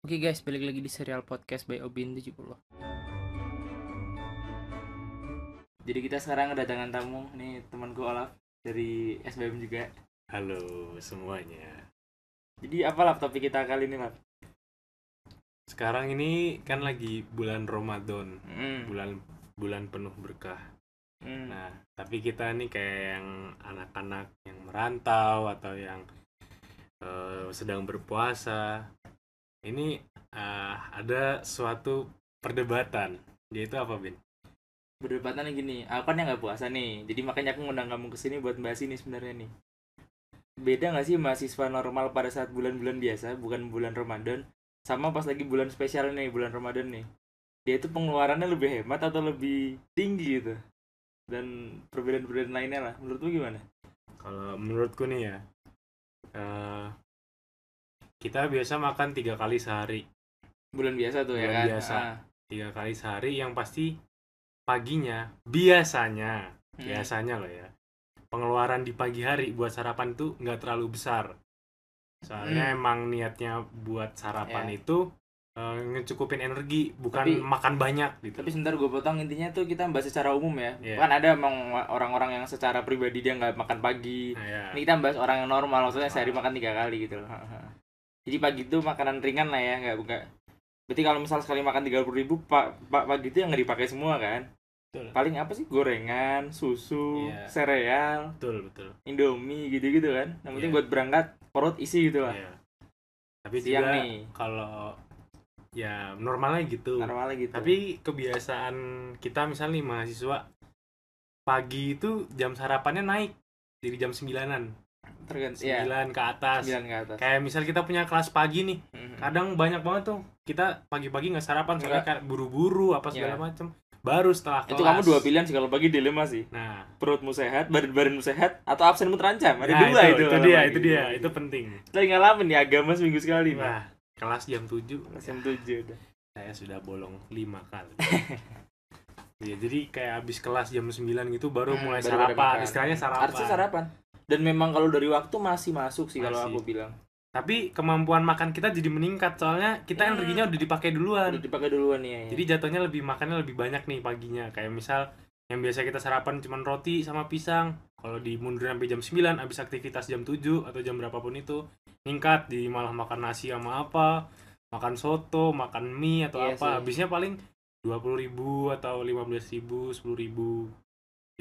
Oke guys, balik lagi di Serial Podcast by Obin 70. Jadi kita sekarang kedatangan tamu, nih teman gue Olaf dari SBM juga. Halo semuanya. Jadi apa lah topik kita kali ini, Lap? Sekarang ini kan lagi bulan Ramadan, bulan penuh berkah. Nah, tapi kita nih kayak yang anak-anak yang merantau atau yang sedang berpuasa. Ini ada suatu perdebatan, yaitu apa, Bin? Perdebatannya gini, aku kan yang gak puasa nih, jadi makanya aku ngundang kamu kesini buat bahas ini sebenarnya nih. Beda gak sih mahasiswa normal pada saat bulan-bulan biasa, bukan bulan Ramadan, sama pas lagi bulan spesial nih, bulan Ramadan nih? Dia itu pengeluarannya lebih hemat atau lebih tinggi gitu? Dan perbedaan-perbedaan lainnya lah, menurut lu gimana? Kalau menurutku nih ya, kita biasa makan 3 kali sehari. Bulan biasa tuh bulan ya kan? Bulan biasa. 3 kali sehari yang pasti paginya. Biasanya loh ya. Pengeluaran di pagi hari buat sarapan tuh nggak terlalu besar. Soalnya emang niatnya buat sarapan itu ngecukupin energi. Bukan tapi, makan banyak gitu. Tapi sebentar gue potong, intinya tuh kita bahas secara umum ya. Kan ada emang orang-orang yang secara pribadi dia nggak makan pagi. Ini kita bahas orang yang normal. Maksudnya sehari makan 3 kali gitu loh. Jadi pagi itu makanan ringan lah ya, nggak buka. Berarti kalau misal sekali makan 30.000, pagi itu yang nggak dipakai semua kan? Betul. Paling apa sih? Gorengan, susu, sereal, betul. Indomie gitu-gitu kan? Yang penting buat berangkat, perut isi gitu lah. Tapi siang juga nih, kalau ya normalnya gitu. Tapi kebiasaan kita misalnya nih, mahasiswa pagi itu jam sarapannya naik jadi jam 9-an. 9 ke atas. Kayak misal kita punya kelas pagi nih, kadang banyak banget tuh kita pagi-pagi nggak sarapan soalnya kayak buru-buru apa segala macam. Baru setelah kelas. Itu kamu 2 pilihan sih kalau pagi, dilema sih. Nah, perutmu sehat, badan-badanmu sehat, atau absenmu terancam. Ada 2 itu dia. Itu penting. Kita ngalamin nih agama seminggu sekali. Nah, kelas jam 7. Saya sudah bolong 5 kali. Ya, jadi kayak habis kelas jam 9 gitu baru mulai sarapan. Istilahnya sarapan. Harusnya sarapan. Dan memang kalau dari waktu masih masuk sih kalau aku bilang. Tapi kemampuan makan kita jadi meningkat soalnya kita energinya udah dipakai duluan. Iya. Jadi jatuhnya makannya lebih banyak nih paginya. Kayak misal yang biasa kita sarapan cuma roti sama pisang, kalau dimundurin sampai jam 9 habis aktivitas jam 7 atau jam berapapun itu, ningkat di malah makan nasi sama apa, makan soto, makan mie atau apa. Habisnya paling 20.000 atau 15.000, 10.000.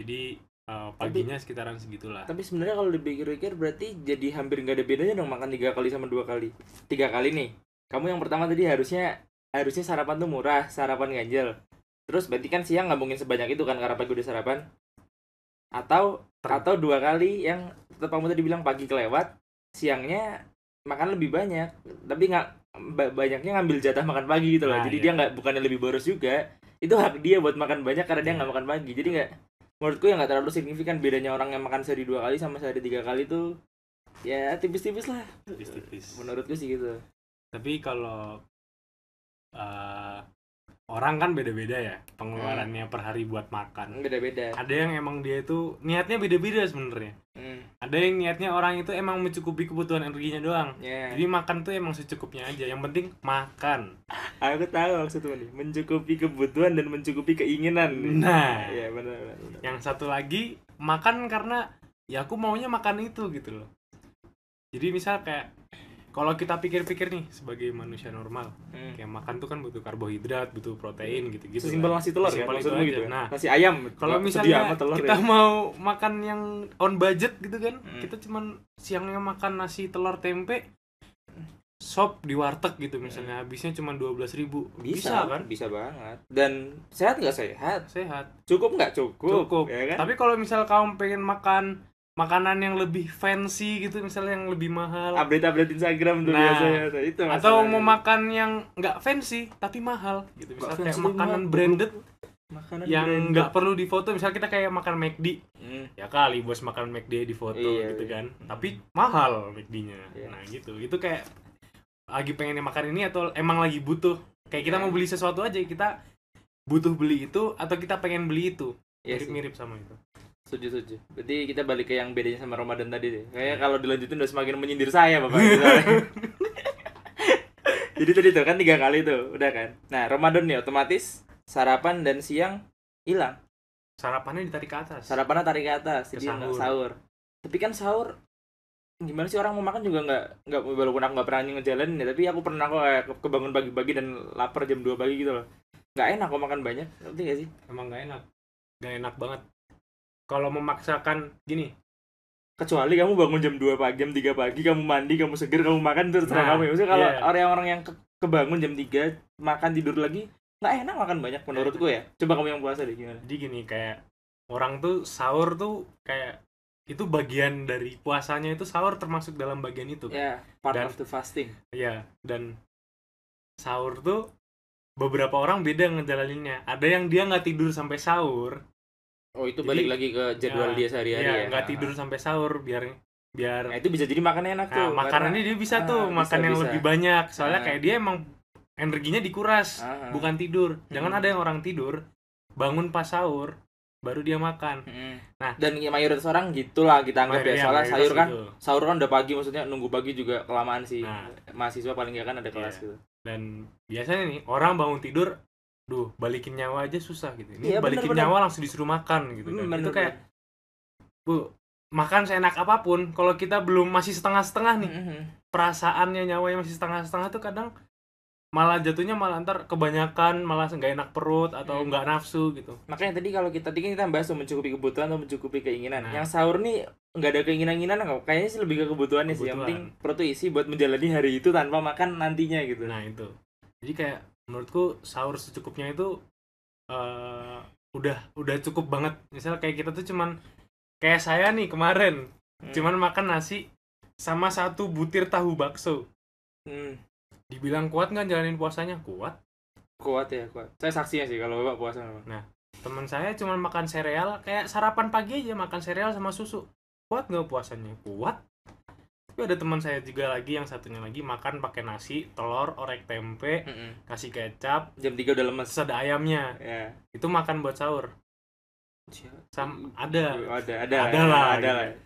Jadi paginya tapi, sekitaran segitulah. Tapi sebenarnya kalau dipikir-pikir berarti jadi hampir nggak ada bedanya dong makan 3 kali sama 2 kali. 3 kali nih, kamu yang pertama tadi harusnya sarapan tuh murah, sarapan ganjel. Terus berarti kan siang nggak mungkin sebanyak itu kan karena pagi udah sarapan. Atau 2 kali yang tetap kamu tadi bilang pagi kelewat, siangnya makan lebih banyak. Tapi nggak banyaknya ngambil jatah makan pagi gitu loh. Jadi dia nggak, bukannya lebih boros juga. Itu hak dia buat makan banyak karena dia nggak makan pagi. Jadi nggak, menurutku ya nggak terlalu signifikan bedanya orang yang makan sehari 2 kali sama sehari 3 kali tuh ya tipis-tipis lah. Menurutku sih gitu. Tapi kalau orang kan beda-beda ya pengeluarannya per hari buat makan. Beda-beda. Ada yang emang dia itu niatnya beda-beda sebenarnya. Ada yang niatnya orang itu emang mencukupi kebutuhan energinya doang. Jadi makan tuh emang secukupnya aja. Yang penting makan. Aku tahu maksudnya nih, mencukupi kebutuhan dan mencukupi keinginan. Nah, ya benar. Yang satu lagi makan karena ya aku maunya makan itu gitu loh. Jadi misal kayak kalau kita pikir-pikir nih sebagai manusia normal, kayak makan tuh kan butuh karbohidrat, butuh protein gitu-gitu. Sesimpel nasi telur ya, maksudnya gitu. Nah, nasi ayam. Kalau misalnya kita mau makan yang on budget gitu kan, kita cuman siangnya makan nasi telur tempe, sop di warteg gitu misalnya, habisnya cuman 12.000. Bisa kan? Bisa banget. Dan sehat nggak sehat? Sehat. Cukup nggak cukup? Cukup. Ya kan? Tapi kalau misal kamu pengen makan makanan yang lebih fancy gitu, misalnya yang lebih mahal, update Instagram tuh biasanya itu. Atau mau makan yang nggak fancy tapi mahal gitu, misalnya kayak makanan branded, yang nggak perlu difoto. Misalnya kita kayak makan McD, ya kali bos makan McD difoto gitu kan, tapi mahal McD-nya. Nah gitu, itu kayak lagi pengennya makan ini atau emang lagi butuh. Kayak kita mau beli sesuatu aja, kita butuh beli itu atau kita pengen beli itu, mirip-mirip sama itu. Setuju. Berarti kita balik ke yang bedanya sama Ramadan tadi deh. Kayak kalau dilanjutin udah semakin menyindir saya, Bapak. Jadi tadi tuh kan 3 kali tuh, udah kan. Nah, Ramadan nih otomatis sarapan dan siang hilang. Sarapannya ditarik ke atas. Sarapannya tarik ke atas, jadi nggak sahur. Tapi kan sahur gimana sih, orang mau makan juga nggak, walaupun aku nggak pernah ngejalanin ya, tapi aku pernah kok kayak kebangun pagi-pagi dan lapar jam 2 pagi gitu loh. Nggak enak kok makan banyak, ngerti nggak sih? Emang nggak enak, nggak enak banget. Kalau memaksakan gini, kecuali kamu bangun jam 2 pagi, jam 3 pagi, kamu mandi, kamu seger, kamu makan, terserah kamu. Maksudnya kalau orang-orang yang kebangun jam 3, makan, tidur lagi, nggak enak makan banyak menurut gue ya. Coba kamu yang puasa deh gimana. Jadi gini, kayak orang tuh sahur tuh kayak itu bagian dari puasanya, itu sahur termasuk dalam bagian itu kan. Part of the fasting. Iya, dan sahur tuh beberapa orang beda ngejalaninnya. Ada yang dia nggak tidur sampai sahur. Oh, itu jadi, balik lagi ke jadwal dia sehari-hari ya. Nggak tidur sampai sahur biar. Nah, itu bisa jadi makannya enak tuh. Makanannya dia bisa tuh, makan yang lebih banyak. Soalnya kayak dia emang energinya dikuras, bukan tidur. Jangan ada yang orang tidur, bangun pas sahur, baru dia makan. Nah, dan mayoritas orang gitulah kita anggap ya. Soalnya sayur kan, gitu. Sahur kan udah pagi, maksudnya nunggu pagi juga kelamaan sih. Nah, mahasiswa paling nggak kan ada kelas gitu. Dan biasanya nih orang bangun tidur, duh, balikin nyawa aja susah gitu. Ini ya, balikin bener. Nyawa langsung disuruh makan gitu. Dan itu kayak, bu, makan seenak apapun, kalau kita belum masih setengah-setengah nih, perasaannya, nyawanya masih setengah-setengah tuh kadang malah jatuhnya malah ntar kebanyakan, malah nggak enak perut atau nggak nafsu gitu. Makanya tadi kalau kita bahas mencukupi kebutuhan atau mencukupi keinginan. Nah. Yang sahur nih nggak ada keinginan-keinginan, kayaknya sih lebih ke kebutuhannya sih. Yang penting perut tuh isi buat menjalani hari itu tanpa makan nantinya gitu. Nah itu, jadi kayak menurutku sahur secukupnya itu udah cukup banget. Misal kayak kita tuh cuman kayak saya nih kemarin cuman makan nasi sama 1 butir tahu bakso. Dibilang kuat nggak jalanin puasanya? Kuat. Saya saksinya sih kalau bapak puasa. Nah, teman saya cuman makan sereal, kayak sarapan pagi aja makan sereal sama susu. Kuat nggak puasanya? Kuat. Tapi ada teman saya juga lagi yang satunya lagi makan pakai nasi, telur, orek tempe, kasih kecap. Jam 3 udah lemes. Terus ada ayamnya. Yeah. Itu makan buat sahur. Ada lah.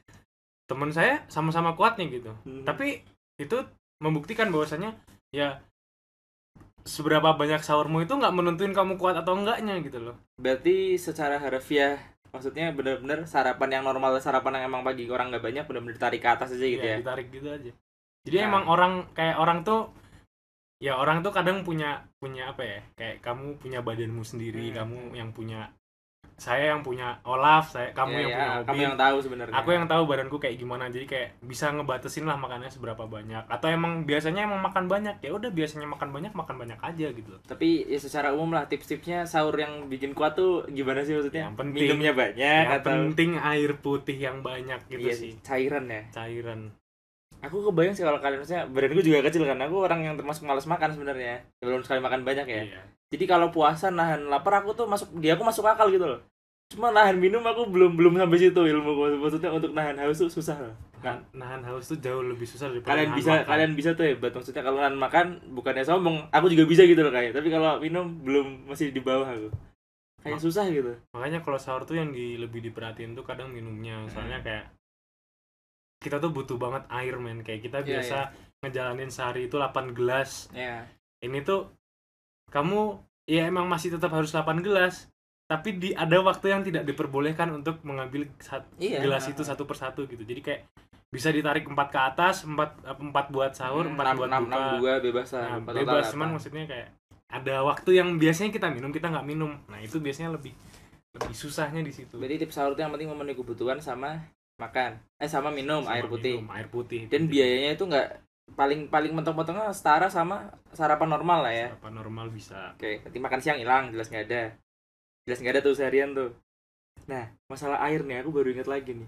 Teman saya sama-sama kuatnya gitu. Tapi itu membuktikan bahwasannya ya seberapa banyak sahurmu itu nggak menentuin kamu kuat atau enggaknya gitu loh. Berarti secara harfiah maksudnya benar-benar sarapan yang normal, sarapan yang emang pagi orang nggak banyak, benar-benar ditarik ke atas aja gitu ya. Ditarik gitu aja. Jadi emang orang tuh kadang punya apa ya? Kayak kamu punya badanmu sendiri, kamu yang punya, saya yang punya Olaf, kamu yang punya Obin. Kamu yang tahu sebenarnya. Aku yang tahu badanku kayak gimana. Jadi kayak bisa ngebatesin lah makannya seberapa banyak. Atau emang biasanya emang makan banyak, ya udah biasanya makan banyak aja gitu. Tapi ya secara umum lah tips-tipsnya sahur yang bikin kuat tuh gimana sih maksudnya? Yang penting minumnya banyak, yang atau penting air putih yang banyak gitu iya, sih. Cairan ya. Cairan. Aku kebayang sih kalau kalian, maksudnya badanku juga kecil kan, aku orang yang termasuk malas makan sebenarnya. Belum sekali makan banyak ya. Iya. Jadi kalau puasa nahan lapar aku tuh masuk akal gitu loh. Cuma nahan minum aku belum sampai situ ilmu. Maksudnya untuk nahan haus tuh susah loh. Kan nahan haus tuh jauh lebih susah daripada kalian bisa makan. Kalian bisa tuh hebat. Maksudnya kalau nahan makan bukannya sombong, aku juga bisa gitu loh kayak. Tapi kalau minum belum, masih di bawah aku. Kayak susah gitu. Makanya kalau sahur tuh yang lebih diperhatiin tuh kadang minumnya. Soalnya kayak kita tuh butuh banget air men. Kayak kita biasa ngejalanin sehari itu 8 gelas. Yeah. Ini tuh kamu ya emang masih tetap harus 8 gelas, tapi ada waktu yang tidak diperbolehkan untuk mengambil gelas itu satu persatu gitu. Jadi kayak bisa ditarik 4 ke atas, 4 buat sahur, 4 buat buka. 6 bebasan. Nah, bebas, cuman maksudnya kayak ada waktu yang biasanya kita minum, kita nggak minum. Nah, itu biasanya lebih susahnya di situ. Jadi tips sahur itu yang penting memenuhi kebutuhan sama makan. Sama minum, sama air putih. Minum, air putih. Dan biayanya itu nggak paling mentok-mentoknya setara sama sarapan normal lah ya. Sarapan normal bisa. Oke, nanti makan siang hilang, jelas nggak ada. Jelas nggak ada tuh seharian tuh. Nah, masalah air nih aku baru ingat lagi nih.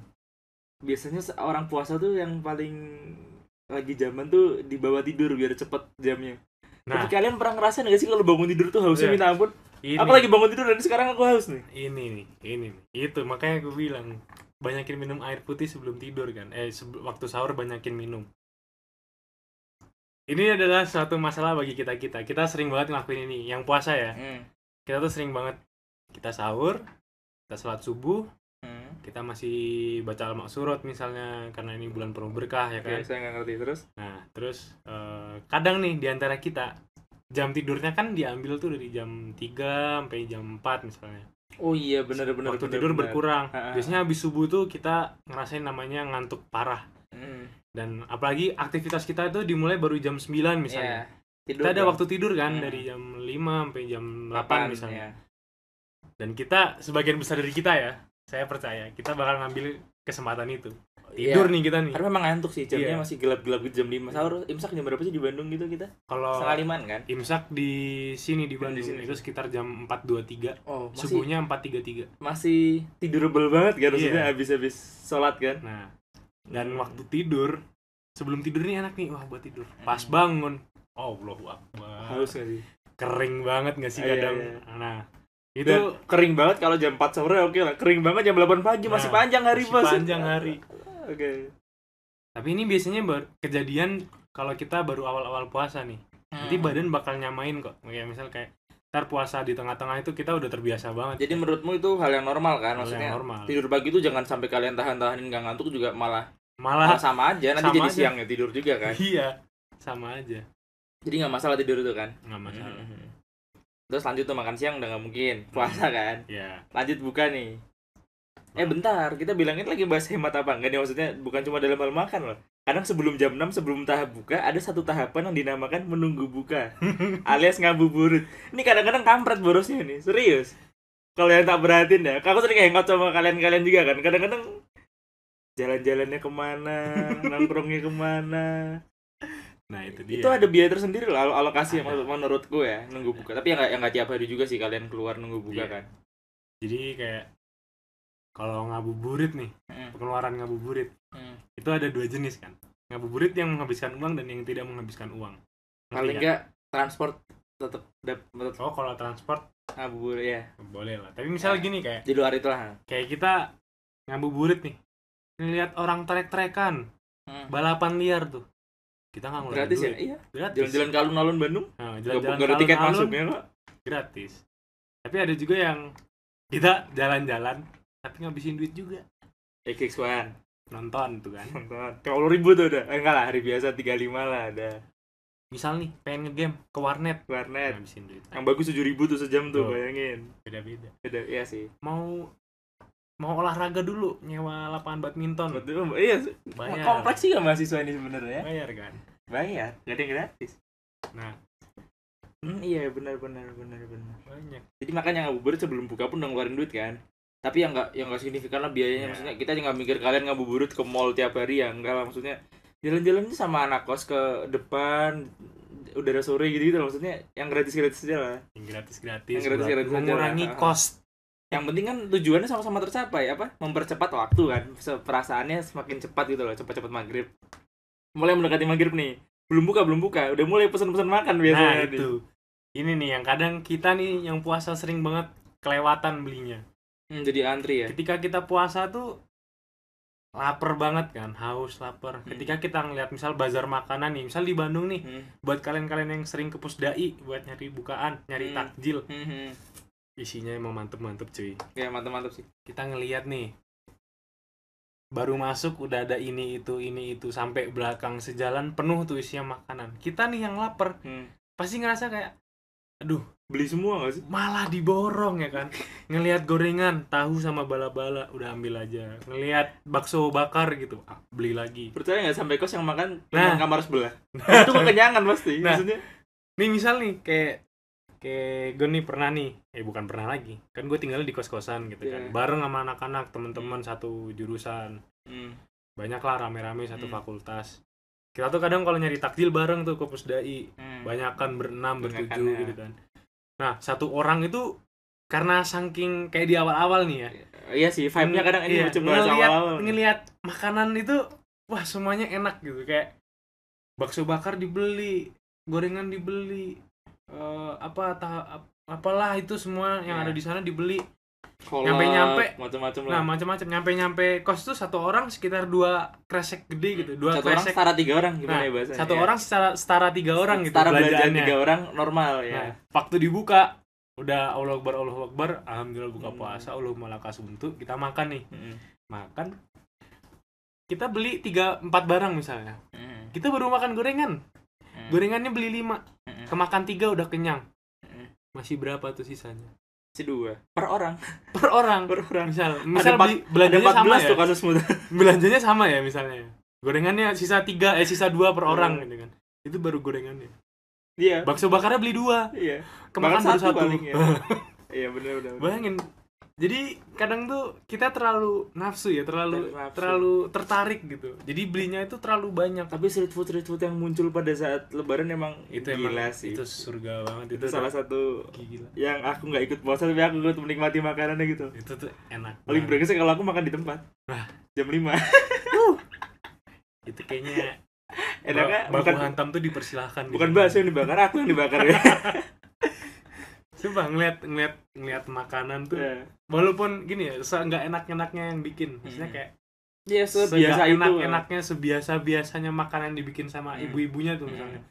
Biasanya orang puasa tuh yang paling lagi zaman tuh dibawa tidur biar cepet jamnya. Nah, tapi kalian pernah ngerasain nggak sih kalau bangun tidur tuh hausnya minta ampun? Ini. Aku lagi bangun tidur dan sekarang aku haus nih. Ini nih. Itu makanya aku bilang banyakin minum air putih sebelum tidur kan. Waktu sahur banyakin minum. Ini adalah suatu masalah bagi kita. Kita sering banget ngelakuin ini, yang puasa ya. Kita tuh sering banget. Kita sahur, kita sholat subuh, Kita masih baca Al-Maksurut misalnya, karena ini bulan penuh berkah ya kan. Saya nggak ngerti terus. Nah terus kadang nih diantara kita jam tidurnya kan diambil tuh dari jam 3 sampai jam 4 misalnya. Oh iya benar-benar. Waktu tidur berkurang. Biasanya habis subuh tuh kita ngerasain namanya ngantuk parah. Dan apalagi aktivitas kita itu dimulai baru jam 9 misalnya. Kita ada waktu tidur kan dari jam 5 sampai jam 8 misalnya. Dan kita sebagian besar dari kita ya, saya percaya kita bakal ngambil kesempatan itu. Tidur nih kita nih. Karena memang ngantuk sih jamnya, masih gelap-gelap jam 5. Sahur imsak jam berapa sih di Bandung gitu kita? Kalau 4:30 kan? Imsak di sini di Bandung itu sekitar jam 4:23. Oh, subuhnya 4:33. Masih tidurable banget kan maksudnya habis-habis sholat kan. Nah, dan waktu tidur sebelum tidur nih enak nih, wah buat tidur. Pas bangun, Allahu Akbar. Harus enggak sih? Kering banget enggak sih kadang. Nah, itu dan kering banget kalau jam 4 sore oke lah. Kering banget jam 8 pagi masih panjang hari bos. Panjang hari. Okay. Tapi ini biasanya kejadian kalau kita baru awal-awal puasa nih. Nanti badan bakal nyamain kok. Kayak misal kayak ntar puasa di tengah-tengah itu kita udah terbiasa banget. Jadi menurutmu itu hal yang normal kan? Maksudnya hal yang normal. Tidur pagi itu jangan sampai kalian tahan-tahanin gak ngantuk juga malah sama aja. Nanti sama jadi aja. Siangnya tidur juga kan? Iya, sama aja. Jadi gak masalah tidur itu kan? Gak masalah. Terus lanjut tuh makan siang udah gak mungkin. Puasa kan? Iya. Lanjut buka nih. Bentar, kita bilangin lagi bahas hemat apa enggak nih, maksudnya bukan cuma dalam hal makan loh. Kadang sebelum jam 6, sebelum tahap buka, ada satu tahapan yang dinamakan menunggu buka alias ngabuburit. Ini kadang-kadang kampret borosnya nih, serius. Kalau yang tak berhatiin ya, aku sering hangout sama kalian-kalian juga kan. Kadang-kadang jalan-jalannya kemana, nongkrongnya kemana. Nah itu dia. Itu ada biaya tersendiri loh alokasi menurutku ya, nunggu buka. Tapi yang gak tiap hari juga sih kalian keluar nunggu buka kan. Jadi kayak kalau ngabuburit nih, pengeluaran ngabuburit, itu ada dua jenis kan. Ngabuburit yang menghabiskan uang dan yang tidak menghabiskan uang. Paling nggak transport tetap. Oh, kalau transport ngabuburit ya. Boleh lah. Tapi misal gini kayak di luar itu lah. Kayak kita ngabuburit nih, lihat orang trek-trekan, balapan liar tuh. Kita nggak ngeluarin duit. Gratis ya? Iya. Jalan-jalan ke alun-alun Bandung. Nah, jalan-jalan ke alun-alun gratis. Tapi ada juga yang kita jalan-jalan tapi ngabisin duit juga. XX1 nonton tuh kan. Kalau ribu tuh udah. Enggak lah, hari biasa 35 lah ada. Misal nih pengen ngegame ke warnet. Ngabisin duit. Yang bagus 7.000 tuh sejam tuh, bayangin. Beda-beda. Iya sih. Mau olahraga dulu, nyewa lapangan badminton. Betul. Iya, bayar. Kompleks sih kan mahasiswa ini sebenarnya. Bayar kan. Bayar, enggak ada yang gratis. Nah, iya benar. Banyak. Jadi makanya ngabuburit sebelum buka pun udah ngeluarin duit kan. Tapi yang nggak signifikan lah biayanya. Maksudnya kita nggak mikir kalian ngabuburit ke mall tiap hari ya, enggak lah, maksudnya jalan-jalan sama anak kos ke depan udara sore gitu lah, maksudnya yang gratis aja lah, yang gratis mengurangi cost. Yang penting kan tujuannya sama-sama tercapai, apa mempercepat waktu kan, perasaannya semakin cepat gitu loh, cepat-cepat maghrib, mulai mendekati maghrib nih belum buka udah mulai pesan-pesan makan biasanya. Nah itu nih. Ini nih yang kadang kita nih yang puasa sering banget kelewatan belinya. Jadi antri ya. Ketika kita puasa tuh lapar banget kan, haus lapar. Ketika kita ngeliat misal bazar makanan nih, misal di Bandung nih, buat kalian-kalian yang sering ke Pusdai buat nyari bukaan, nyari takjil, isinya emang mantep-mantep cuy. Ya mantep-mantep sih. Kita ngeliat nih, baru masuk udah ada ini itu sampai belakang sejalan penuh tuh isinya makanan. Kita nih yang lapar, pasti ngerasa kayak, aduh, beli semua gak sih? Malah diborong ya kan. Ngelihat gorengan, tahu sama bala-bala, udah ambil aja. Ngelihat bakso bakar gitu, beli lagi. Percaya gak sampai kos yang makan nah, kamar sebelah? Nah, itu kekenyangan pasti. Nah, maksudnya nih misal nih kayak gue nih pernah nih, bukan pernah lagi. Kan gue tinggal di kos-kosan gitu kan. Bareng sama anak-anak, teman-teman satu jurusan. Banyak lah rame-rame satu fakultas. Kita tuh kadang kalau nyari takjil bareng tuh ke Pusdai, banyakan 6, 7 ya. Gitu kan. Nah, satu orang itu karena saking kayak di awal-awal nih ya. Iya sih, vibe-nya kadang ini bercuma awal. Ngelihat makanan itu, wah semuanya enak gitu, kayak bakso bakar dibeli, gorengan dibeli, apalah itu semua yang ada di sana dibeli. Kolak, nyampe macam-macam lah. Nah, macam-macam nyampe kos tuh satu orang sekitar 2 kresek gede gitu. 2 kresek. Setara 3 orang gimana ya bahasanya? Satu orang setara 3 orang gitu belanjaannya. Setara belanjaan 3 orang normal ya. Nah, waktu dibuka udah Allahu Akbar, alhamdulillah buka puasa, Allahumma laka sumtu, kita makan nih. Makan. Kita beli 3-4 barang misalnya. Kita baru makan gorengan. Gorengannya beli 5. Kemakan 3 udah kenyang. Masih berapa tuh sisanya? Dua per orang. Per orang. Misal belanjanya sama ya. Tuh kasusmu. Belanjanya sama ya misalnya. Gorengannya sisa 3, sisa 2 per orang gitu kan. Itu baru gorengannya. Iya. Bakso bakarnya beli 2. Iya. Kemakan baru 1. Iya benar. Bayangin. Jadi kadang tuh kita terlalu nafsu ya, terlalu tertarik gitu. Jadi belinya itu terlalu banyak. Tapi street food yang muncul pada saat Lebaran emang itu gila sih. Itu surga banget. Itu salah satu gila. Yang aku nggak ikut puasa tapi aku ikut menikmati makanannya gitu. Itu tuh enak. Paling berkesan kalau aku makan di tempat. Nah. Jam 5. Itu kayaknya enaknya. Baku hantam tuh dipersilahkan. Bukan bakso yang dibakar, aku yang dibakar ya. Coba ngeliat makanan tuh, walaupun gini ya, nggak enak-enaknya yang bikin, maksudnya kayak sebiasa enak-enaknya, sebiasa-biasanya makanan dibikin sama ibu-ibunya tuh misalnya.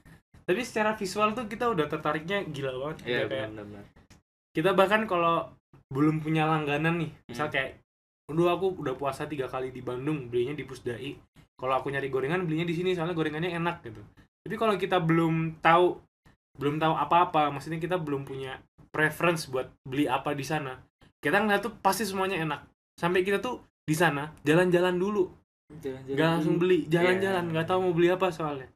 Tapi secara visual tuh kita udah tertariknya gila banget. Yeah, kayak bener. Kita bahkan kalau belum punya langganan nih, misal kayak, dulu aku udah puasa 3 kali di Bandung, belinya di Pusdai. Kalau aku nyari gorengan belinya di sini, soalnya gorengannya enak gitu. Tapi kalau kita belum tahu apa-apa, maksudnya kita belum punya preference buat beli apa di sana. Kita ngeliat tuh pasti semuanya enak. Sampai kita tuh di sana jalan-jalan dulu. Gak langsung beli, jalan-jalan, nggak tahu mau beli apa soalnya.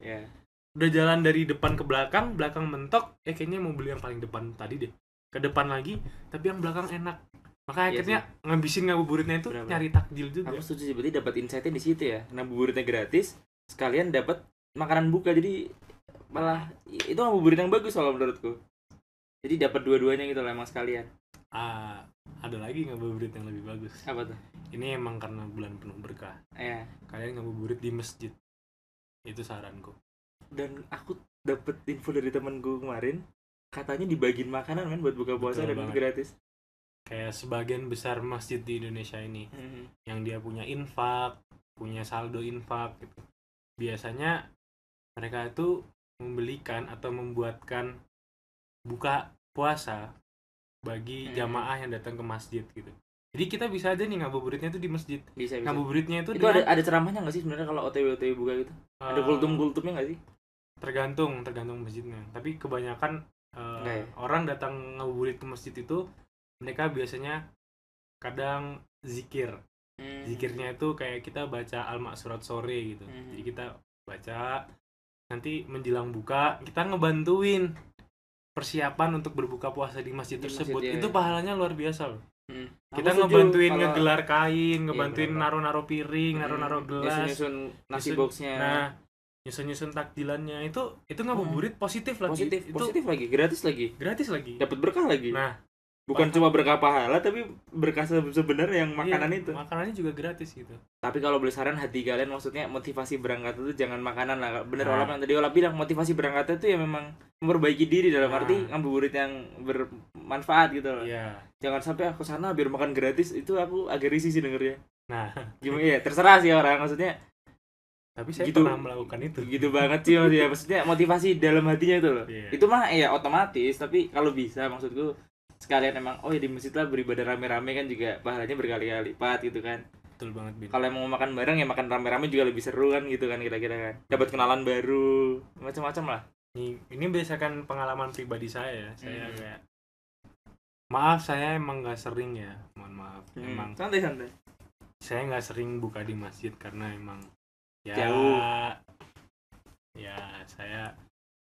Udah jalan dari depan ke belakang, belakang mentok, kayaknya mau beli yang paling depan tadi deh. Ke depan lagi, tapi yang belakang enak. Makanya akhirnya ngabisin ngabuburitnya itu nyari takjil juga. Aku setuju sih, berarti dapat insight-nya di situ ya. Ngabuburitnya gratis, sekalian dapat makanan buka, jadi malah itu ngabuburit yang bagus kalau menurutku. Jadi dapat dua-duanya gitu lah emang sekalian. Ada lagi ngabuburit yang lebih bagus. Apa tuh? Ini emang karena bulan penuh berkah. Iya. Kalian ngabuburit di masjid. Itu saranku. Dan aku dapat info dari temanku kemarin, katanya dibagiin makanan men buat buka puasa. Betul, dan itu gratis. Kayak sebagian besar masjid di Indonesia ini yang dia punya infak, punya saldo infak gitu. Biasanya mereka itu membelikan atau membuatkan buka puasa bagi jamaah yang datang ke masjid gitu. Jadi kita bisa aja nih ngabuburitnya itu di masjid. Bisa. Ngabuburitnya itu ada ceramahnya nggak sih sebenarnya kalau OTW buka gitu? Ada kultum-kultumnya nggak sih? Tergantung masjidnya. Tapi kebanyakan orang datang ngabuburit ke masjid itu mereka biasanya kadang zikir. Zikirnya itu kayak kita baca Al-Ma'surat sore gitu. Jadi kita baca nanti menjelang buka kita ngebantuin persiapan untuk berbuka puasa di masjid tersebut. Itu pahalanya luar biasa loh. Kita ngebantuin ngegelar kain, ngebantuin naro-naro piring, naro-naro gelas, nyusun nasi boxnya, nyusun takjilannya. Itu ngabuburit positif lagi, gratis lagi, dapat berkah lagi. Bukan cuma berkah pahala tapi berkah sebenarnya yang makanan itu. Makanannya juga gratis gitu. Tapi kalau beli saran hati kalian, maksudnya motivasi berangkat itu jangan makanan lah. Bener Olaf yang tadi Olaf bilang, motivasi berangkat itu ya memang memperbaiki diri dalam arti ngabuburit yang bermanfaat gitu loh. Yeah. Jangan sampai aku sana biar makan gratis, itu aku agak risih sih dengernya. Gimana ya, terserah sih orang maksudnya. Tapi saya gitu, pernah melakukan itu. Gitu banget sih maksudnya motivasi dalam hatinya itu loh. Yeah. Itu mah ya otomatis, tapi kalau bisa maksudku sekalian emang ya di masjid lah beribadah rame-rame kan juga pahalanya berkali-kali lipat gitu kan. Betul banget Bin. Kalau emang mau makan bareng ya makan rame-rame juga lebih seru kan gitu kan kira-kira kan. Dapat kenalan baru, macam-macam lah. Ini berdasarkan pengalaman pribadi saya. Saya kayak maaf saya emang enggak sering ya. Mohon maaf. Emang santai-santai. Saya enggak sering buka di masjid karena emang jauh. Ya, saya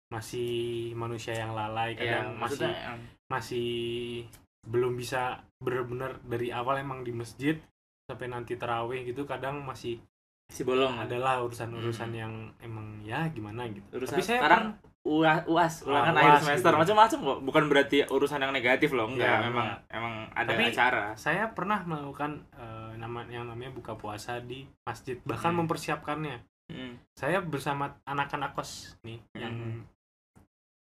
masih manusia yang lalai kadang masih belum bisa benar-benar dari awal emang di masjid sampai nanti tarawih gitu kadang masih bolong adalah urusan-urusan yang emang ya gimana gitu. Urusan tapi saya sekarang UAS ulangan akhir semester gitu. Macam-macam kok, bukan berarti urusan yang negatif loh, enggak ya, emang ada tapi acara. Saya pernah melakukan namanya buka puasa di masjid, bahkan mempersiapkannya. Saya bersama anak-anak kos nih yang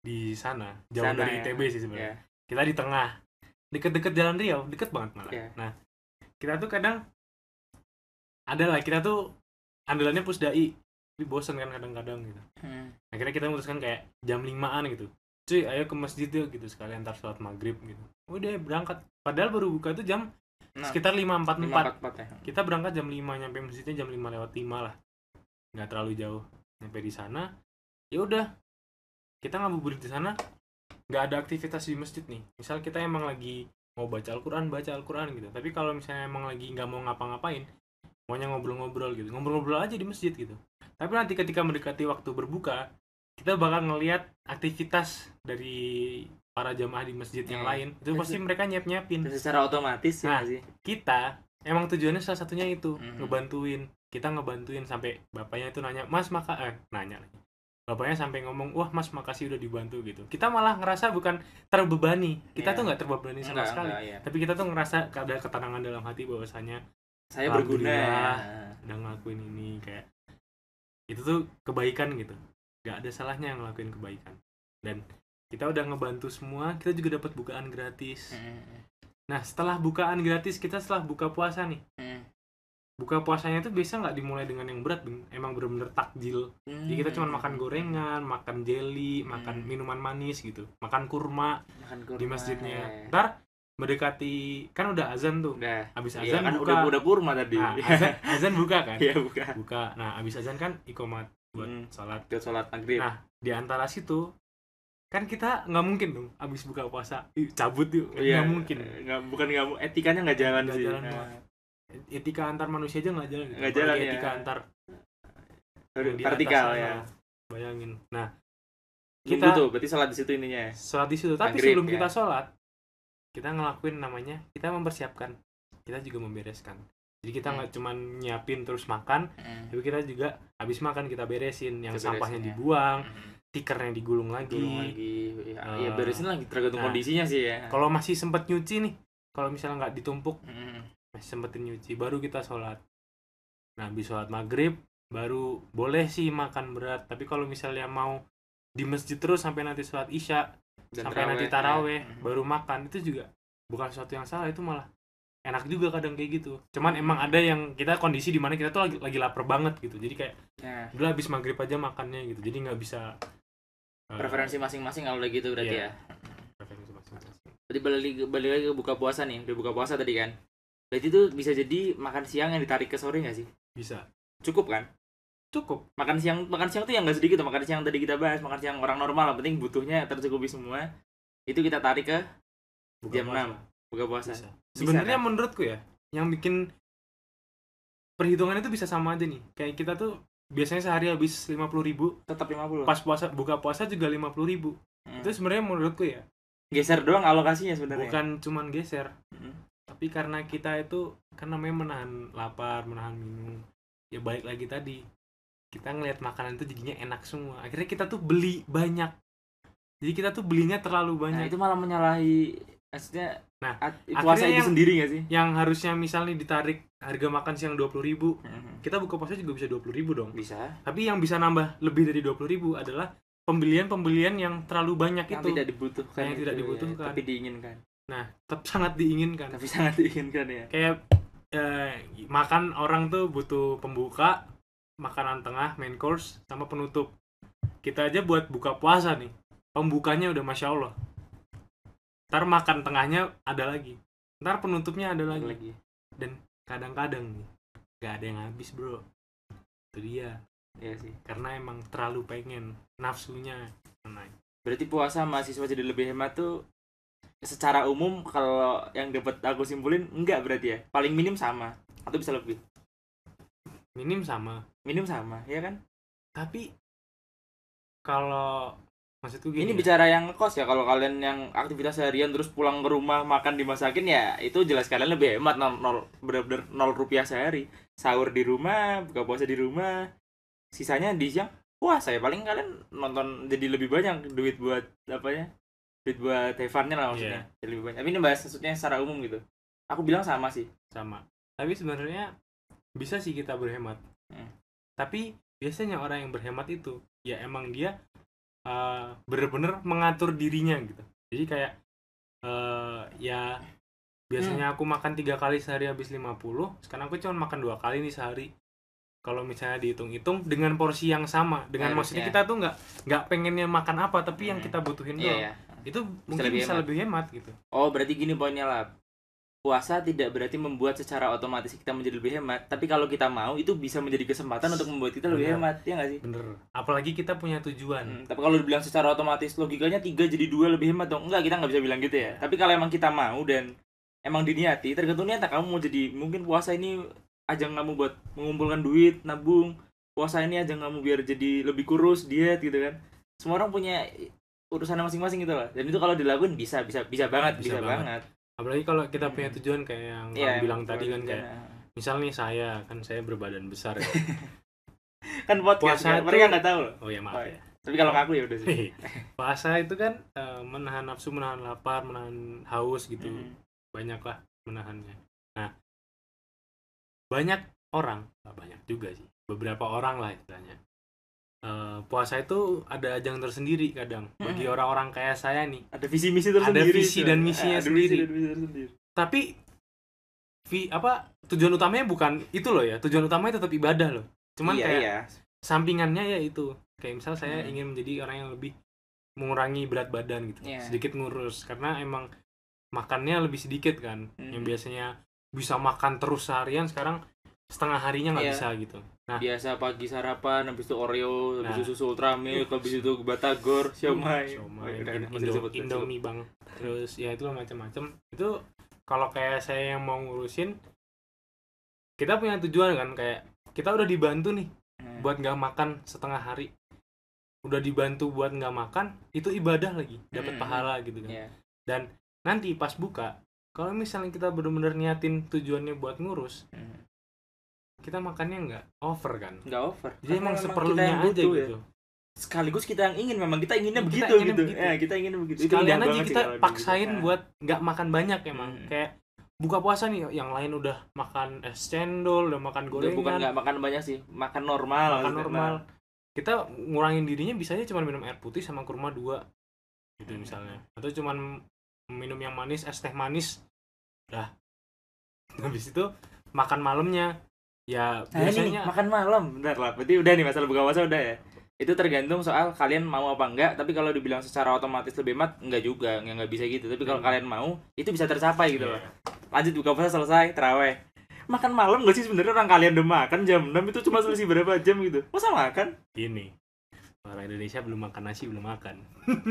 di sana jauh sana, dari ITB sih sebenarnya. Kita di tengah, deket-deket Jalan Riau, deket banget malah. Nah, kita tuh kadang adalah kita tuh andalannya Pusdai, tapi bosan kan kadang-kadang gitu. Akhirnya kita memutuskan kayak jam 5-an gitu. cuy ayo ke masjid yuk gitu sekalian ntar sholat maghrib gitu. Udah berangkat, padahal baru buka tuh jam sekitar 5.44 ya. Kita berangkat jam 5, nyampe masjidnya jam 5:05 lah, nggak terlalu jauh. Nyampe di sana ya udah kita ngabuburit di sana, nggak ada aktivitas di masjid nih. Misal kita emang lagi mau baca Al-Quran gitu, tapi kalau misalnya emang lagi nggak mau ngapa-ngapain, maunya ngobrol-ngobrol aja di masjid gitu. Tapi nanti ketika mendekati waktu berbuka, kita bakal ngelihat aktivitas dari para jamaah di masjid yang lain. Itu pasti mereka nyiap-nyiapin. Secara otomatis nah, sih. Kita emang tujuannya salah satunya itu, ngebantuin. Kita ngebantuin sampai bapaknya itu nanya, "Mas, maka nanya." Bapaknya sampai ngomong, "Wah, Mas, makasih udah dibantu." gitu. Kita malah ngerasa bukan terbebani. Kita tuh enggak terbebani sama sekali. Enggak. Tapi kita tuh ngerasa ada ketenangan dalam hati bahwasanya saya berguna udah ngelakuin ini, kayak itu tuh kebaikan gitu. Gak ada salahnya ngelakuin kebaikan. Dan kita udah ngebantu semua, kita juga dapat bukaan gratis. Nah, setelah bukaan gratis, kita setelah buka puasa nih. Buka puasanya itu biasa nggak dimulai dengan yang berat, emang bener-bener takjil. Jadi kita cuma makan gorengan, makan jelly, makan minuman manis gitu. Makan kurma. Di masjidnya. Ntar mendekati, kan udah azan tuh. Abis azan kan buka. Udah kurma tadi. Nah, azan buka kan? Iya, buka. Nah, abis azan kan iqomat buat sholat maghrib. Nah, di antara situ kan kita nggak mungkin dong abis buka puasa cabut yuk. Nggak mungkin. Etikanya nggak jalan sih. Etika antar manusia aja nggak jalan. Nggak jalan ya. Etika antar vertikal ya. Bayangin. Nah, kita tuh berarti sholat di situ ininya. Sholat di situ. Tapi maghrib, sebelum kita sholat, kita ngelakuin namanya, kita mempersiapkan. Kita juga membereskan. Jadi kita nggak cuma nyiapin terus makan, tapi kita juga habis makan kita beresin. Yang sampahnya dibuang, tikernya digulung lagi. Ya beresin lagi tergantung kondisinya sih ya. Kalau masih sempat nyuci nih, kalau misalnya nggak ditumpuk, masih sempetin nyuci, baru kita sholat. Nah, habis sholat maghrib, baru boleh sih makan berat. Tapi kalau misalnya mau di masjid terus sampai nanti sholat isya, sampai nanti taraweh, baru makan, itu juga bukan sesuatu yang salah, itu malah enak juga kadang kayak gitu. Cuman emang ada yang kita kondisi dimana kita tuh lagi lapar banget gitu. Jadi kayak udah habis maghrib aja makannya gitu. Jadi nggak bisa preferensi masing-masing kalau gitu berarti ya. Preferensi masing-masing. Berarti balik lagi ke buka puasa nih. Udah buka puasa tadi kan. Berarti tuh bisa jadi makan siang yang ditarik ke sore nggak sih? Bisa. Cukup kan? Cukup. Makan siang tuh yang nggak sedikit tuh. Makan siang tadi kita bahas, makan siang orang normal, yang penting butuhnya tercukupi semua. Itu kita tarik ke jam 6 buka puasa. Sebenarnya kan? Menurutku ya, yang bikin perhitungan itu bisa sama aja nih. Kayak kita tuh biasanya sehari habis 50.000, tetap 50. Pas puasa, buka puasa juga 50.000. Itu sebenarnya menurutku ya. Geser doang alokasinya sebenarnya. Bukan cuman geser. Tapi karena kita itu kan namanya menahan lapar, menahan minum, ya balik lagi tadi, kita ngelihat makanan itu jadinya enak semua, akhirnya kita tuh beli banyak. Jadi kita tuh belinya terlalu banyak. Nah, itu malah menyalahi maksudnya. Nah, puasa itu sendiri nggak sih? Yang harusnya misalnya ditarik harga makan siang 20.000, kita buka puasa juga bisa 20.000 dong. Bisa. Tapi yang bisa nambah lebih dari 20.000 adalah pembelian-pembelian yang terlalu banyak yang itu. Yang tidak dibutuhkan. Ya, tapi diinginkan. Nah, tapi sangat diinginkan ya. Kayak makan orang tuh butuh pembuka, makanan tengah, main course, sama penutup. Kita aja buat buka puasa nih, pembukanya udah Masya Allah. Ntar makan tengahnya ada lagi, ntar penutupnya ada lagi. Dan kadang-kadang nih, gak ada yang habis bro. Itu dia. Iya sih. Karena emang terlalu pengen, nafsunya naik. Berarti puasa mahasiswa jadi lebih hemat tuh secara umum kalau yang dapat aku simpulin enggak berarti ya, paling minim sama atau bisa lebih. Minim sama ya kan. Tapi kalau maksudku gini, ini bicara yang ngekos ya. Kalau kalian yang aktivitas harian terus pulang ke rumah makan dimasakin ya, itu jelas kalian lebih hemat. Bener-bener 0 rupiah sehari, sahur di rumah, buka puasa di rumah, sisanya di siang. Wah, saya paling kalian nonton jadi lebih banyak duit buat apanya, buat Tevannya lah maksudnya. Lebih banyak. Tapi ini bahas maksudnya secara umum gitu. Aku bilang sama sih. Sama. Tapi sebenarnya bisa sih kita berhemat. Tapi biasanya orang yang berhemat itu ya emang dia bener-bener mengatur dirinya gitu. Jadi kayak ya biasanya aku makan 3 kali sehari habis 50. Sekarang aku cuma makan 2 kali nih sehari. Kalau misalnya dihitung-hitung dengan porsi yang sama, dengan maksudnya kita tuh nggak pengennya makan apa, tapi yang kita butuhin doang, itu mungkin bisa lebih hemat gitu. Oh, berarti gini poinnya lah. Puasa tidak berarti membuat secara otomatis kita menjadi lebih hemat, tapi kalau kita mau itu bisa menjadi kesempatan untuk membuat kita lebih hemat, ya nggak sih? Bener. Apalagi kita punya tujuan. Tapi kalau dibilang secara otomatis logikanya 3 jadi 2 lebih hemat dong, enggak, kita nggak bisa bilang gitu ya. Tapi kalau emang kita mau dan emang diniati, tergantung niat kamu mau jadi, mungkin puasa ini ajang kamu buat mengumpulkan duit, nabung. Puasa ini ajang kamu biar jadi lebih kurus, diet gitu kan. Semua orang punya urusan masing-masing gitu lah. Dan itu kalau dilakuin bisa banget. Apalagi kalau kita punya tujuan kayak yang kamu bilang tadi kan, kayak misalnya saya berbadan besar ya. Kan podcast puasa mereka nggak tahu loh. Oh ya maaf ya. Tapi kalau aku ya udah sih. Puasa itu kan menahan nafsu, menahan lapar, menahan haus gitu. Banyak lah menahannya. Nah, banyak orang, gak banyak juga sih, beberapa orang lah istilahnya, puasa itu ada ajang tersendiri kadang bagi orang-orang kayak saya nih, ada visi misi tersendiri, ada visi dan misinya sendiri. Tapi tujuan utamanya bukan itu loh ya, tujuan utamanya tetap ibadah loh, cuman sampingannya ya itu kayak misal saya ingin menjadi orang yang lebih mengurangi berat badan gitu, sedikit ngurus karena emang makannya lebih sedikit kan, yang biasanya bisa makan terus seharian sekarang setengah harinya nggak bisa gitu. Nah, biasa pagi sarapan, habis itu Oreo, habis itu susu Ultra Milk, habis itu Batagor, siomay, Indomie bang. Terus ya itu macam-macam. Itu kalau kayak saya yang mau ngurusin, kita punya tujuan kan, kayak kita udah dibantu nih buat nggak makan setengah hari, udah dibantu buat nggak makan, itu ibadah lagi, dapat pahala gitu kan. Dan nanti pas buka, kalau misalnya kita benar-benar niatin tujuannya buat ngurus, kita makannya nggak over kan? Nggak over. Jadi emang seperlunya aja gitu. Ya. Sekaligus kita yang ingin, memang kita inginnya begitu. Ya, kita inginnya begitu. Sekalian aja kita paksain buat nggak makan banyak emang. Kayak buka puasa nih, yang lain udah makan es cendol, udah makan gorengan. Bukan nggak makan banyak sih, makan normal. Kita ngurangin dirinya bisa aja cuma minum air putih sama kurma 2 gitu misalnya. Atau cuma minum yang manis, es teh manis. Dah. Habis itu makan malamnya ya biasanya nih, makan malam. Bentar lah, berarti udah nih masalah buka puasa udah ya. Itu tergantung soal kalian mau apa enggak, tapi kalau dibilang secara otomatis lebih hemat enggak juga, enggak bisa gitu. Tapi kalau kalian mau, itu bisa tercapai gitu loh. Lanjut buka puasa selesai, tarawih. Makan malam enggak sih sebenarnya, orang kalian udah makan jam 6 itu cuma selisih berapa jam gitu. Masa makan? Gini. Orang Indonesia belum makan nasi, belum makan.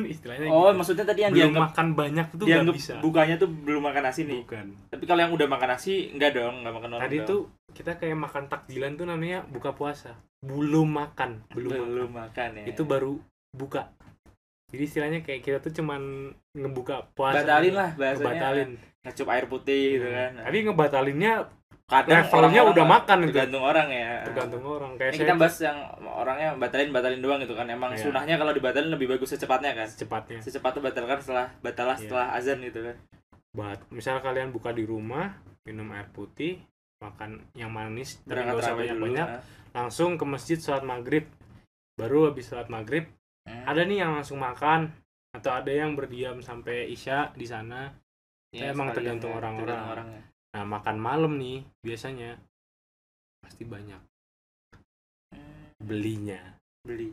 Istilahnya oh, gitu. Maksudnya tadi yang belum dianggap makan banyak itu nggak bisa. Bukanya tuh belum makan nasi nih. Bukan. Tapi kalau yang udah makan nasi, enggak dong, nggak makan normal. Tadi tuh kita kayak makan takjilan tuh namanya buka puasa. Belum makan ya. Itu baru buka. Jadi istilahnya kayak kita tuh cuman ngebuka puasa. Batalin lah bahasanya. Ngebatalin. Ngecup air putih gitu kan. Tapi ngebatalinnya kadang orangnya udah makan gitu. Tergantung orang. Kayak kita bahas yang orangnya batalin doang gitu kan. Emang sunahnya kalau dibatalin lebih bagus secepatnya kan. Secepatnya batalkan setelah azan gitu kan. Misal kalian buka di rumah, minum air putih, makan yang manis, berangkat banyak-banyak, langsung ke masjid sholat maghrib. Baru habis sholat maghrib, ada nih yang langsung makan atau ada yang berdiam sampai isya di sana. Ya, emang tergantung orang-orang. Nah, makan malam nih biasanya pasti banyak beli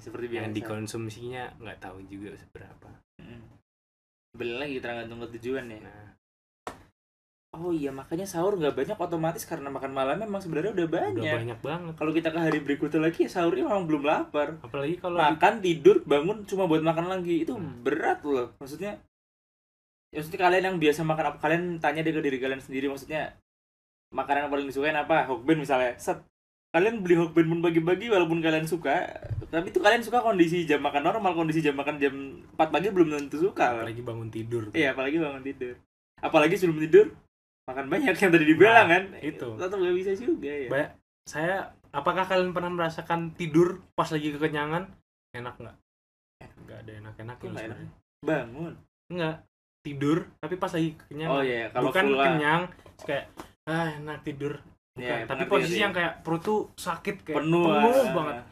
seperti biasa, yang dikonsumsinya nggak tahu juga seberapa, beli lagi tergantung tujuan ya. Nah. Oh iya, makanya sahur nggak banyak otomatis karena makan malam memang sebenarnya udah banyak banget. Kalau kita ke hari berikutnya lagi, sahurnya memang belum lapar, apalagi kalau makan tidur bangun cuma buat makan lagi itu berat loh. Maksudnya kalian yang biasa makan apa, kalian tanya deh ke diri kalian sendiri, maksudnya makanan yang paling disukain apa, hokben misalnya. Kalian beli hokben pun pagi-pagi walaupun kalian suka, tapi itu kalian suka kondisi jam makan normal, kondisi jam makan jam 4 pagi belum tentu suka. Apalagi bangun tidur. Iya, apalagi bangun tidur. Apalagi sebelum tidur makan banyak yang tadi dibilang kan. Itu. Tetap enggak bisa juga ya. Apakah kalian pernah merasakan tidur pas lagi kekenyangan? Enak enggak? Enggak ada enak-enaknya sebenarnya. Bangun. Enggak. Tidur tapi pas lagi kenyang. Oh iya, kalau bukan kenyang kayak enak tidur. Bukan, tapi posisi yang kayak perut tuh sakit kayak penuh banget.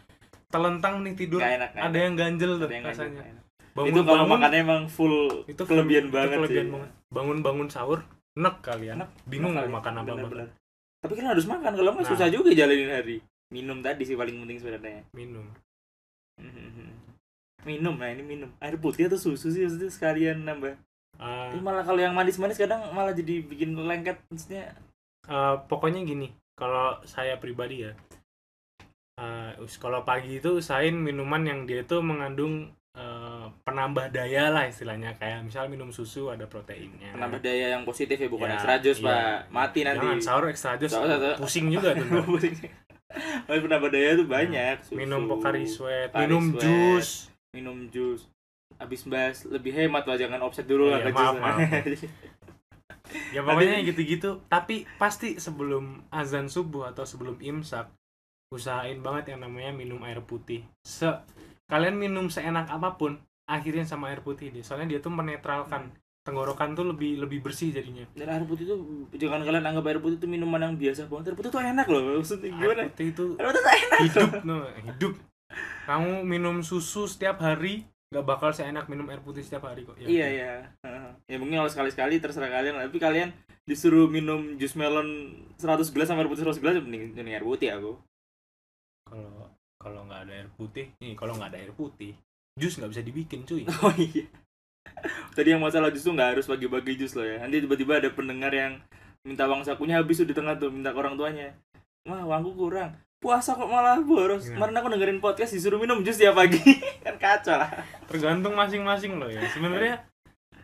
Telentang nih tidur. Enak. Ada yang ganjel tuh rasanya. Itu kalau makannya emang full itu kelebihan banget sih. Bangun sahur, enak kalian. Bingung mau makan apa. Tapi kan harus makan, kalau enggak susah juga jalanin hari. Minum tadi sih paling penting sebenarnya. Minum. Minum, nah ini minum. Air putih atau susu sih maksudnya sekalian nambah. Tapi malah kalau yang manis-manis kadang malah jadi bikin lengket maksudnya. Pokoknya gini, kalau saya pribadi ya, kalau pagi itu usahain minuman yang dia itu mengandung penambah daya lah istilahnya. Kayak misal minum susu ada proteinnya. Penambah daya yang positif ya, bukan ya, extra jus iya. Pak, mati nanti. Jangan sahur extra jus, pusing juga tuh. Oh, penambah daya tuh banyak susu. Minum Pocari Sweat, minum sweat, jus. Minum jus. Abis bahas lebih hemat lah, jangan offset dulu lah. Iya, maaf. Ya pokoknya gitu-gitu, tapi pasti sebelum azan subuh atau sebelum imsak usahain banget yang namanya minum air putih. Kalian minum seenak apapun, akhirin sama air putih deh. Soalnya dia tuh menetralkan tenggorokan tuh lebih bersih jadinya. Dan air putih tuh jangan kalian anggap air putih tuh minuman yang biasa banget. Air putih tuh enak loh. Maksudnya gimana? Air putih itu enak. Hidup. Kamu minum susu setiap hari gak bakal seenak minum air putih setiap hari kok. Iya. Ya mungkin kalau sekali-sekali terserah kalian. Tapi kalian disuruh minum jus melon 100 gelas sama air putih 100 gelas, mending air putih aku. Kalau nggak ada air putih, jus nggak bisa dibikin cuy. Oh iya. Tadi yang masalah jus tuh nggak harus bagi-bagi jus loh ya. Nanti tiba-tiba ada pendengar yang minta uang sakunya habis tuh di tengah tuh, minta ke orang tuanya. Wah, uangku kurang. Puasa kok malah boros. Kemarin aku dengerin podcast disuruh minum jus tiap pagi. Kan kacau lah. Tergantung masing-masing loh ya. Sebenarnya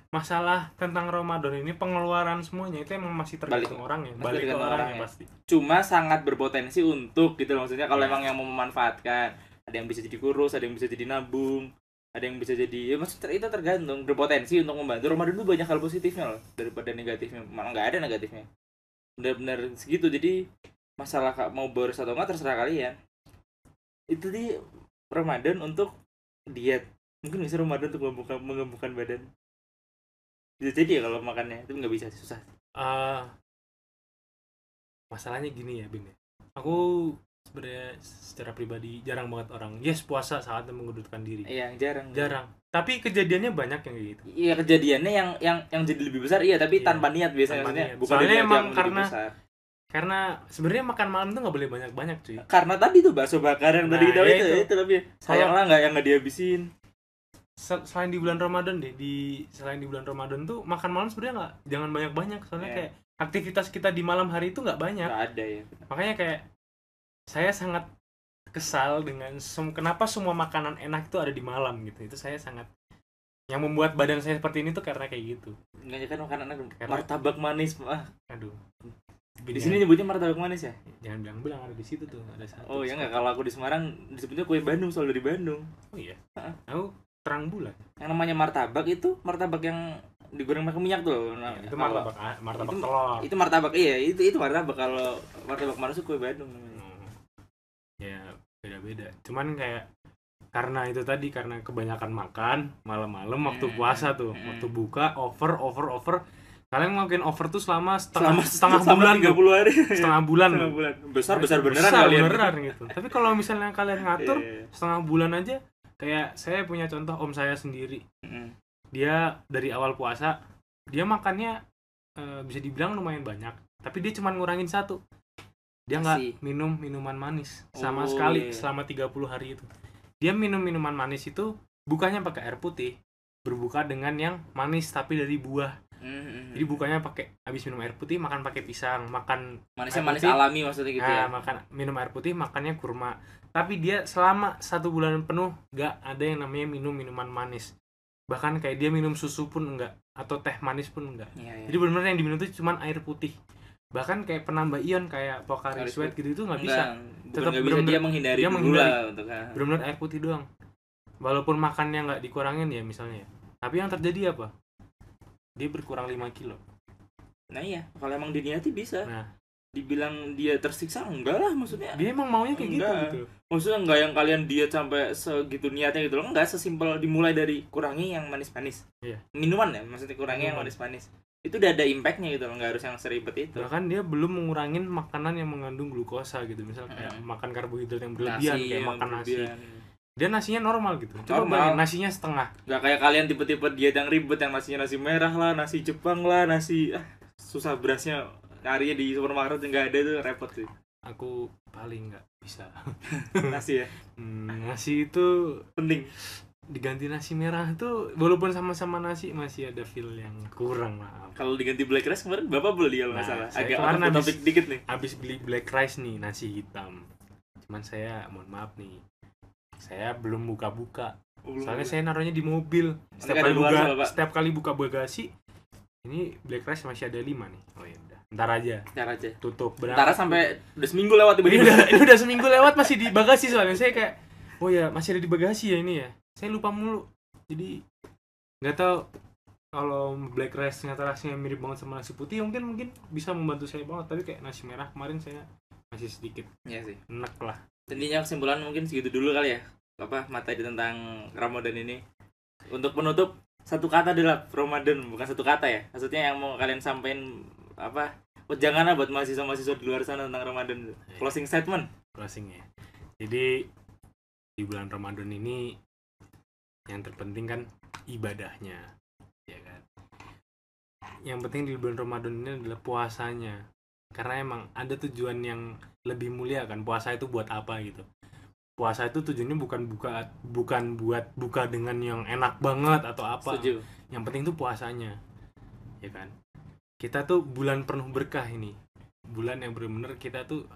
masalah tentang Ramadan ini pengeluaran semuanya itu emang masih tergantung orang ya. Balik ke orang ya pasti. Cuma sangat berpotensi untuk gitu maksudnya kalau emang yang mau memanfaatkan. Ada yang bisa jadi kurus, ada yang bisa jadi nabung, ada yang bisa jadi ya maksudnya itu tergantung berpotensi untuk membantu. Ramadan itu banyak hal positifnya loh daripada negatifnya. Malah nggak ada negatifnya. Benar-benar segitu. Jadi masalah mau boros atau enggak terserah kalian. Itu di Ramadan untuk diet. Mungkin bisa Ramadan untuk mengembangkan badan. Bisa jadi ya kalau makannya, tapi nggak bisa, susah. Masalahnya gini ya, Bin. Aku sebenarnya secara pribadi jarang banget orang, puasa saatnya mengundurkan diri. Iya, jarang. Tapi kejadiannya banyak yang gitu. Iya, kejadiannya yang jadi lebih besar, tapi tanpa niat biasanya. Tanpa niat. Bukan soalnya emang karena sebenarnya makan malam tuh nggak boleh banyak-banyak cuy. Karena tadi tuh bakso bakar yang tadi kita itu tapi sayang lah nggak yang nggak dihabisin. Selain di bulan Ramadan deh, selain di bulan Ramadan tuh makan malam sebenarnya jangan banyak-banyak soalnya kayak aktivitas kita di malam hari itu nggak banyak. Nggak ada ya. Makanya kayak saya sangat kesal dengan kenapa semua makanan enak itu ada di malam gitu. Itu saya sangat yang membuat badan saya seperti ini tuh karena kayak gitu. Nggak kan makanan martabak manis aduh. Di sini nyebutnya martabak manis ya? Jangan bilang ada di situ tuh, ada satu. Oh, ya enggak, kalau aku di Semarang disebutnya kue Bandung, soal dari Bandung. Oh iya. Aku terang bulan. Yang namanya martabak itu martabak yang digoreng pakai minyak tuh. Nah, itu martabak itu, telur. Itu martabak iya, itu martabak. Kalau martabak manis itu kue Bandung namanya. Ya, beda-beda. Cuman kayak karena itu tadi karena kebanyakan makan malam-malam waktu puasa tuh, waktu buka over. Kalian mungkin over tuh selama setengah bulan 30 hari. Setengah bulan. Besar beneran kalian. Beneran gitu. Tapi kalau misalnya kalian ngatur setengah bulan aja, kayak saya punya contoh om saya sendiri. Dia dari awal puasa, dia makannya bisa dibilang lumayan banyak, tapi dia cuma ngurangin satu. Dia nggak minum minuman manis sama sekali selama 30 hari itu. Dia minum minuman manis itu bukannya pakai air putih, berbuka dengan yang manis tapi dari buah. Jadi bukanya pakai habis minum air putih makan pakai pisang, makan manisnya manis alami maksudnya gitu ya. Makan minum air putih makannya kurma. Tapi dia selama 1 bulan penuh enggak ada yang namanya minum minuman manis. Bahkan kayak dia minum susu pun enggak atau teh manis pun enggak. Ya. Jadi benar-benar yang diminum itu cuma air putih. Bahkan kayak penambah ion kayak Pocari Sweat gitu itu enggak bisa. Tetap dia menghindari gula untuk benar-benar air putih doang. Walaupun makannya enggak dikurangin ya misalnya. Tapi yang terjadi apa? Dia berkurang 5 kilo. Nah iya, kalau emang diniati bisa. Nah. Dibilang dia tersiksa, enggak lah maksudnya. Dia emang maunya kayak gitu. Maksudnya enggak yang kalian diet sampai segitu niatnya gitu loh. Enggak, sesimpel dimulai dari kurangi yang manis-manis. Iya. Minuman ya, maksudnya kurangi yang manis-manis. Itu udah ada impactnya gitu loh, enggak harus yang seribet itu. Bahkan dia belum mengurangin makanan yang mengandung glukosa gitu. Misalnya kayak makan karbohidrat yang berlebihan, kayak makan nasi. Dia nasinya normal gitu. Coba bayangin nasinya setengah. Gak kayak kalian tipe-tipe diet yang ribet yang nasinya nasi merah lah, nasi Jepang lah, nasi susah berasnya nyarinya di supermarket yang gak ada tuh repot sih. Aku paling nggak bisa. Nasi ya? Nasi itu penting. Diganti nasi merah tuh walaupun sama-sama nasi masih ada feel yang kurang, maaf. Kalau diganti black rice kemarin Bapak beli ya, nggak salah. Agak warna topik dikit nih. Habis beli black rice nih, nasi hitam. Cuman saya mohon maaf nih. Saya belum buka-buka. Soalnya saya naruhnya di mobil. Setiap kali buka bagasi, ini black rice masih ada 5 nih. Oh iya. Ntar aja. Tutup. Ntar sampai udah seminggu lewat tiba-tiba. Ini udah seminggu lewat masih di bagasi soalnya. Saya kayak, oh ya masih ada di bagasi ya ini ya. Saya lupa mulu. Jadi nggak tahu kalau black rice ternyata rasanya mirip banget sama nasi putih. Mungkin bisa membantu saya banget. Tapi kayak nasi merah kemarin saya masih sedikit. Iya sih. Enak lah. Intinya kesimpulan mungkin segitu dulu kali ya. Apa materi tentang Ramadan ini. Untuk penutup, satu kata adalah Ramadan. Bukan satu kata ya. Maksudnya yang mau kalian sampaikan apa, janganlah buat mahasiswa-mahasiswa di luar sana tentang Ramadan. Closing statement. Closingnya. Jadi di bulan Ramadan ini yang terpenting kan ibadahnya, ya kan. Yang penting di bulan Ramadan ini adalah puasanya. Karena emang ada tujuan yang lebih mulia kan, puasa itu buat apa gitu. Puasa itu tujuannya bukan buat buka dengan yang enak banget atau apa. Setuju. Yang penting itu puasanya. Ya kan? Kita tuh bulan penuh berkah ini. Bulan yang benar-benar kita tuh,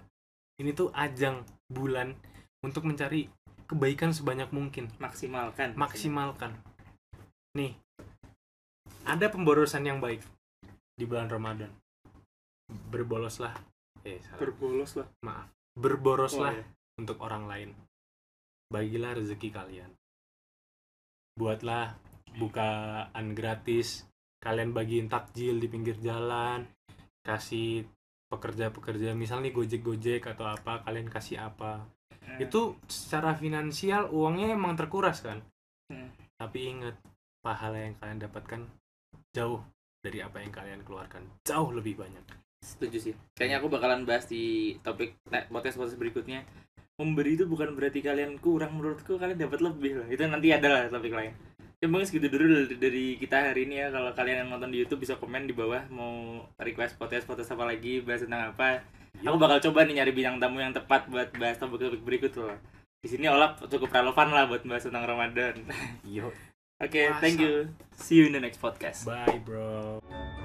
ini tuh ajang bulan untuk mencari kebaikan sebanyak mungkin. Maksimalkan. Nih, ada pemborosan yang baik di bulan Ramadan. Berboroslah iya, untuk orang lain. Bagilah rezeki kalian. Buatlah bukaan gratis. Kalian bagiin takjil di pinggir jalan, kasih pekerja-pekerja, misalnya gojek-gojek atau apa, kalian kasih apa. Itu secara finansial uangnya emang terkuras kan. Tapi ingat, pahala yang kalian dapatkan jauh dari apa yang kalian keluarkan. Jauh lebih banyak. Setuju sih. Kayaknya aku bakalan bahas di topik podcast-podcast berikutnya. Memberi itu bukan berarti kalian kurang, menurutku kalian dapat lebih lah. Itu nanti adalah topik lain. Emang segitu dulu dari kita hari ini ya. Kalau kalian yang nonton di YouTube bisa komen di bawah mau request podcast-podcast apa lagi, bahas tentang apa. Aku bakal coba nih nyari bintang tamu yang tepat buat bahas topik-topik berikut loh. Di sini Olaf cukup relevan lah buat bahas tentang Ramadan. Yo. Oke, thank you. See you in the next podcast. Bye, bro.